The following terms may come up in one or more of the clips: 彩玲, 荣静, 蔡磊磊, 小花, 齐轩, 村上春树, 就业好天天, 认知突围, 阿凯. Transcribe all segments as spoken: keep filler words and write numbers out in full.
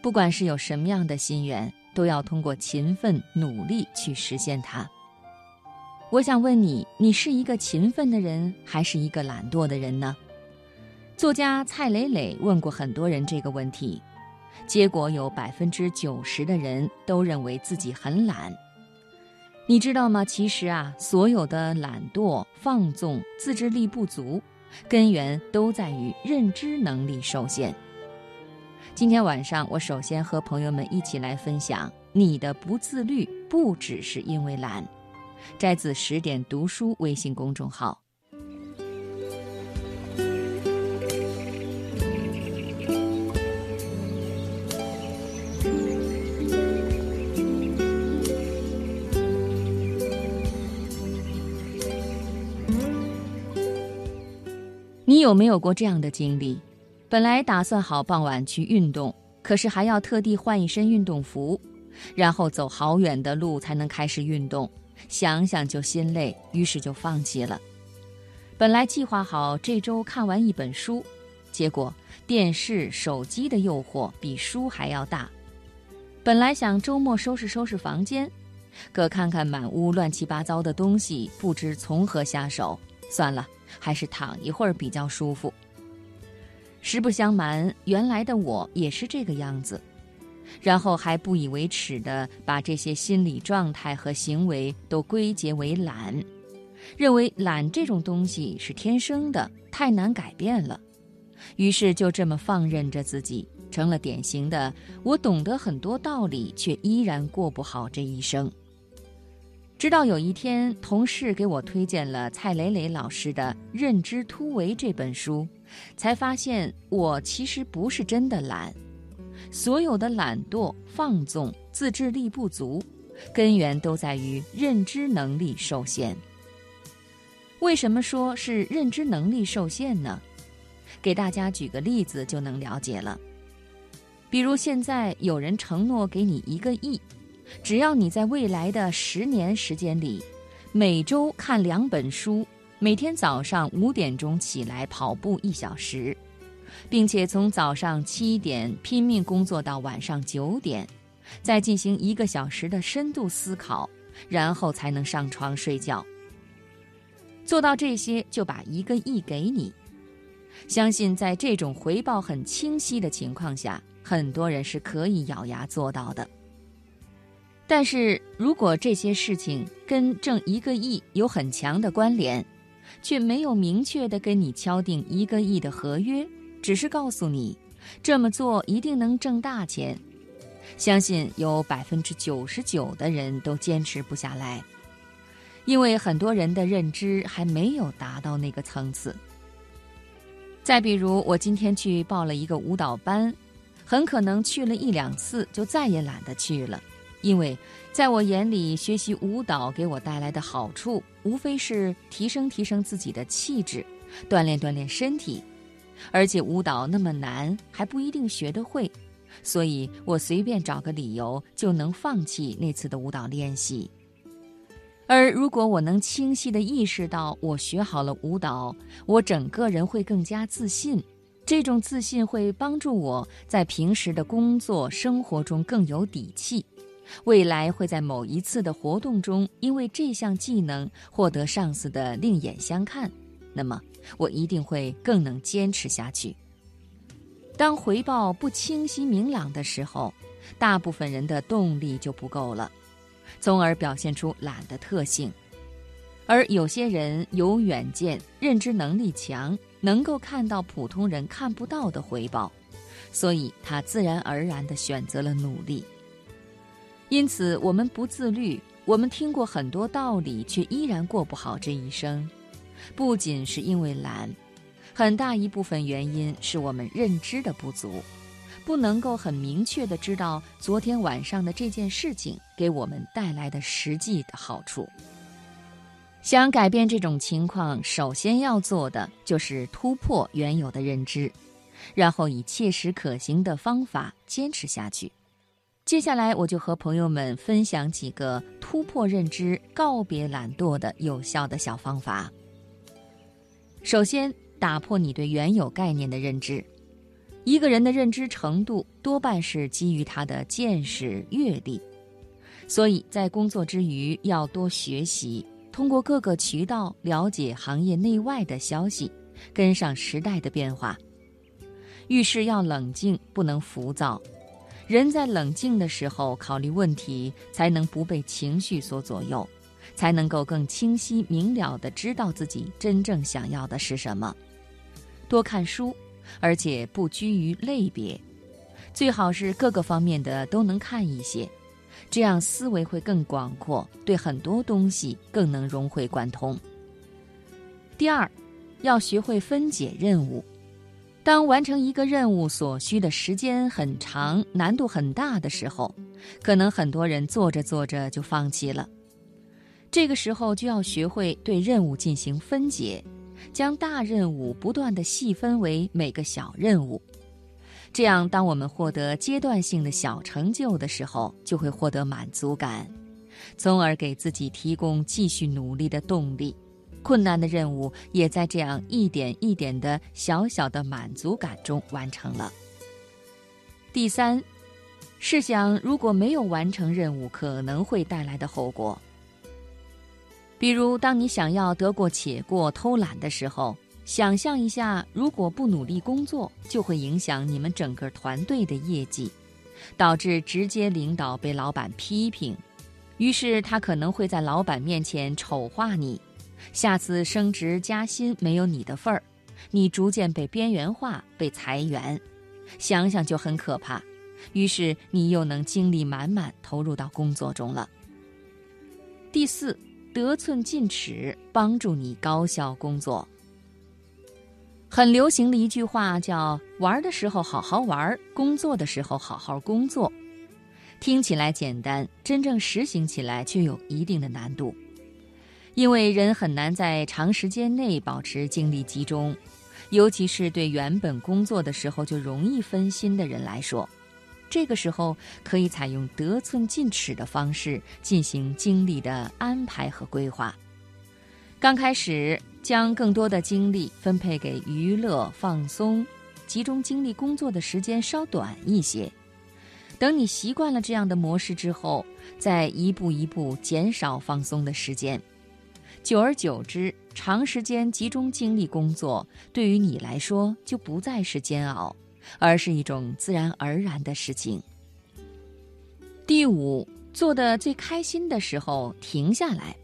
不管是有什么样的心愿，都要通过勤奋努力去实现它。我想问你，你是一个勤奋的人，还是一个懒惰的人呢？作家蔡磊磊问过很多人这个问题，结果有 百分之九十 的人都认为自己很懒。你知道吗？其实啊，所有的懒惰、放纵、自制力不足，根源都在于认知能力受限。今天晚上，我首先和朋友们一起来分享，你的不自律不只是因为懒。摘自十点读书微信公众号。你有没有过这样的经历？本来打算好傍晚去运动，可是还要特地换一身运动服，然后走好远的路才能开始运动，想想就心累，于是就放弃了。本来计划好这周看完一本书，结果电视、手机的诱惑比书还要大。本来想周末收拾收拾房间，可看看满屋乱七八糟的东西，不知从何下手，算了，还是躺一会儿比较舒服。实不相瞒，原来的我也是这个样子，然后还不以为耻地把这些心理状态和行为都归结为懒，认为懒这种东西是天生的，太难改变了。于是就这么放任着自己，成了典型的我懂得很多道理，却依然过不好这一生。直到有一天，同事给我推荐了蔡磊磊老师的《认知突围》这本书，才发现我其实不是真的懒。所有的懒惰、放纵、自制力不足，根源都在于认知能力受限。为什么说是认知能力受限呢？给大家举个例子就能了解了。比如现在有人承诺给你一个亿，只要你在未来的十年时间里，每周看两本书，每天早上五点钟起来跑步一小时，并且从早上七点拼命工作到晚上九点，再进行一个小时的深度思考，然后才能上床睡觉。做到这些就把一个亿给你。相信在这种回报很清晰的情况下，很多人是可以咬牙做到的。但是如果这些事情跟挣一个亿有很强的关联，却没有明确的跟你敲定一个亿的合约，只是告诉你这么做一定能挣大钱，相信有 百分之九十九 的人都坚持不下来，因为很多人的认知还没有达到那个层次。再比如我今天去报了一个舞蹈班，很可能去了一两次就再也懒得去了，因为在我眼里，学习舞蹈给我带来的好处无非是提升提升自己的气质，锻炼锻炼身体，而且舞蹈那么难，还不一定学得会，所以我随便找个理由就能放弃那次的舞蹈练习。而如果我能清晰地意识到我学好了舞蹈，我整个人会更加自信，这种自信会帮助我在平时的工作生活中更有底气，未来会在某一次的活动中因为这项技能获得上司的另眼相看，那么我一定会更能坚持下去。当回报不清晰明朗的时候，大部分人的动力就不够了，从而表现出懒的特性。而有些人有远见，认知能力强，能够看到普通人看不到的回报，所以他自然而然地选择了努力。因此我们不自律，我们听过很多道理，却依然过不好这一生，不仅是因为懒，很大一部分原因是我们认知的不足，不能够很明确地知道昨天晚上的这件事情给我们带来的实际的好处。想改变这种情况，首先要做的就是突破原有的认知，然后以切实可行的方法坚持下去。接下来我就和朋友们分享几个突破认知、告别懒惰的有效的小方法。首先，打破你对原有概念的认知。一个人的认知程度多半是基于他的见识、阅历，所以在工作之余要多学习，通过各个渠道了解行业内外的消息，跟上时代的变化。遇事要冷静，不能浮躁。人在冷静的时候考虑问题，才能不被情绪所左右，才能够更清晰明了地知道自己真正想要的是什么。多看书，而且不拘于类别，最好是各个方面的都能看一些，这样思维会更广阔，对很多东西更能融会贯通。第二，要学会分解任务。当完成一个任务所需的时间很长，难度很大的时候，可能很多人做着做着就放弃了。这个时候就要学会对任务进行分解，将大任务不断地细分为每个小任务。这样，当我们获得阶段性的小成就的时候，就会获得满足感，从而给自己提供继续努力的动力。困难的任务也在这样一点一点的小小的满足感中完成了。第三，试想如果没有完成任务可能会带来的后果。比如当你想要得过且过、偷懒的时候，想象一下，如果不努力工作，就会影响你们整个团队的业绩，导致直接领导被老板批评，于是他可能会在老板面前丑化你，下次升职加薪没有你的份儿，你逐渐被边缘化、被裁员，想想就很可怕。于是你又能精力满满投入到工作中了。第四，得寸进尺，帮助你高效工作。很流行的一句话叫“玩的时候好好玩，工作的时候好好工作”，听起来简单，真正实行起来却有一定的难度。因为人很难在长时间内保持精力集中，尤其是对原本工作的时候就容易分心的人来说，这个时候可以采用得寸进尺的方式进行精力的安排和规划。刚开始将更多的精力分配给娱乐放松，集中精力工作的时间稍短一些。等你习惯了这样的模式之后，再一步一步减少放松的时间。久而久之，长时间集中精力工作，对于你来说就不再是煎熬，而是一种自然而然的事情。第五，做得最开心的时候停下来。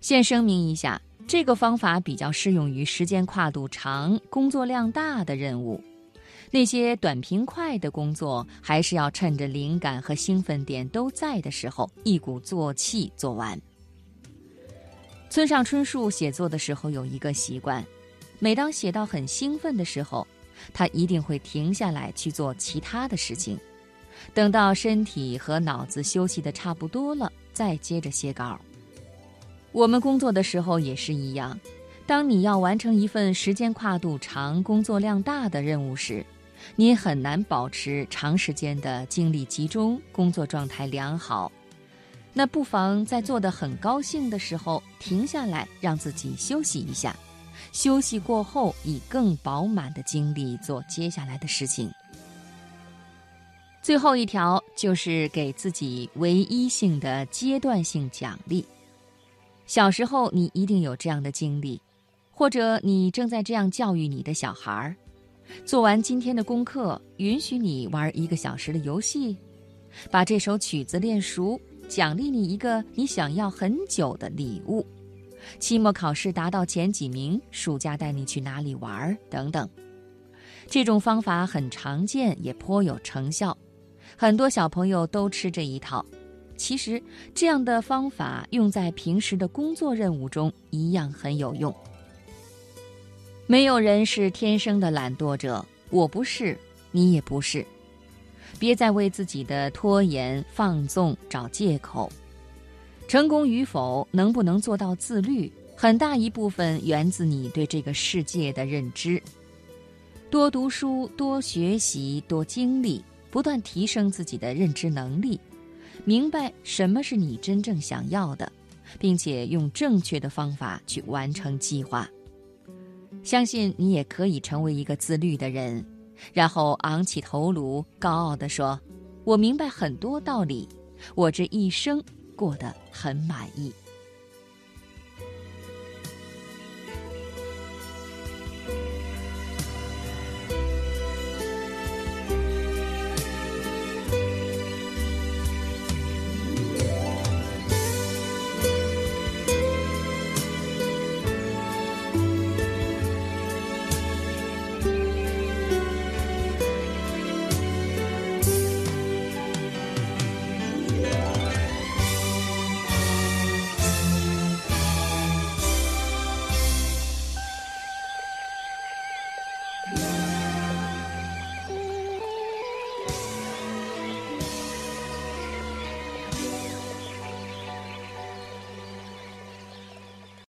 先声明一下，这个方法比较适用于时间跨度长、工作量大的任务。那些短平快的工作，还是要趁着灵感和兴奋点都在的时候，一鼓作气做完。村上春树写作的时候有一个习惯，每当写到很兴奋的时候，他一定会停下来去做其他的事情，等到身体和脑子休息的差不多了，再接着写稿。我们工作的时候也是一样，当你要完成一份时间跨度长、工作量大的任务时，你很难保持长时间的精力集中、工作状态良好。那不妨在做得很高兴的时候停下来，让自己休息一下，休息过后以更饱满的精力做接下来的事情。最后一条就是给自己唯一性的阶段性奖励。小时候你一定有这样的经历，或者你正在这样教育你的小孩，做完今天的功课，允许你玩一个小时的游戏，把这首曲子练熟，奖励你一个你想要很久的礼物，期末考试达到前几名，暑假带你去哪里玩等等。这种方法很常见，也颇有成效，很多小朋友都吃这一套。其实这样的方法用在平时的工作任务中一样很有用。没有人是天生的懒惰者，我不是，你也不是。别再为自己的拖延、放纵找借口。成功与否，能不能做到自律，很大一部分源自你对这个世界的认知。多读书、多学习、多经历，不断提升自己的认知能力，明白什么是你真正想要的，并且用正确的方法去完成计划。相信你也可以成为一个自律的人，然后昂起头颅，高傲地说：“我明白很多道理，我这一生过得很满意。”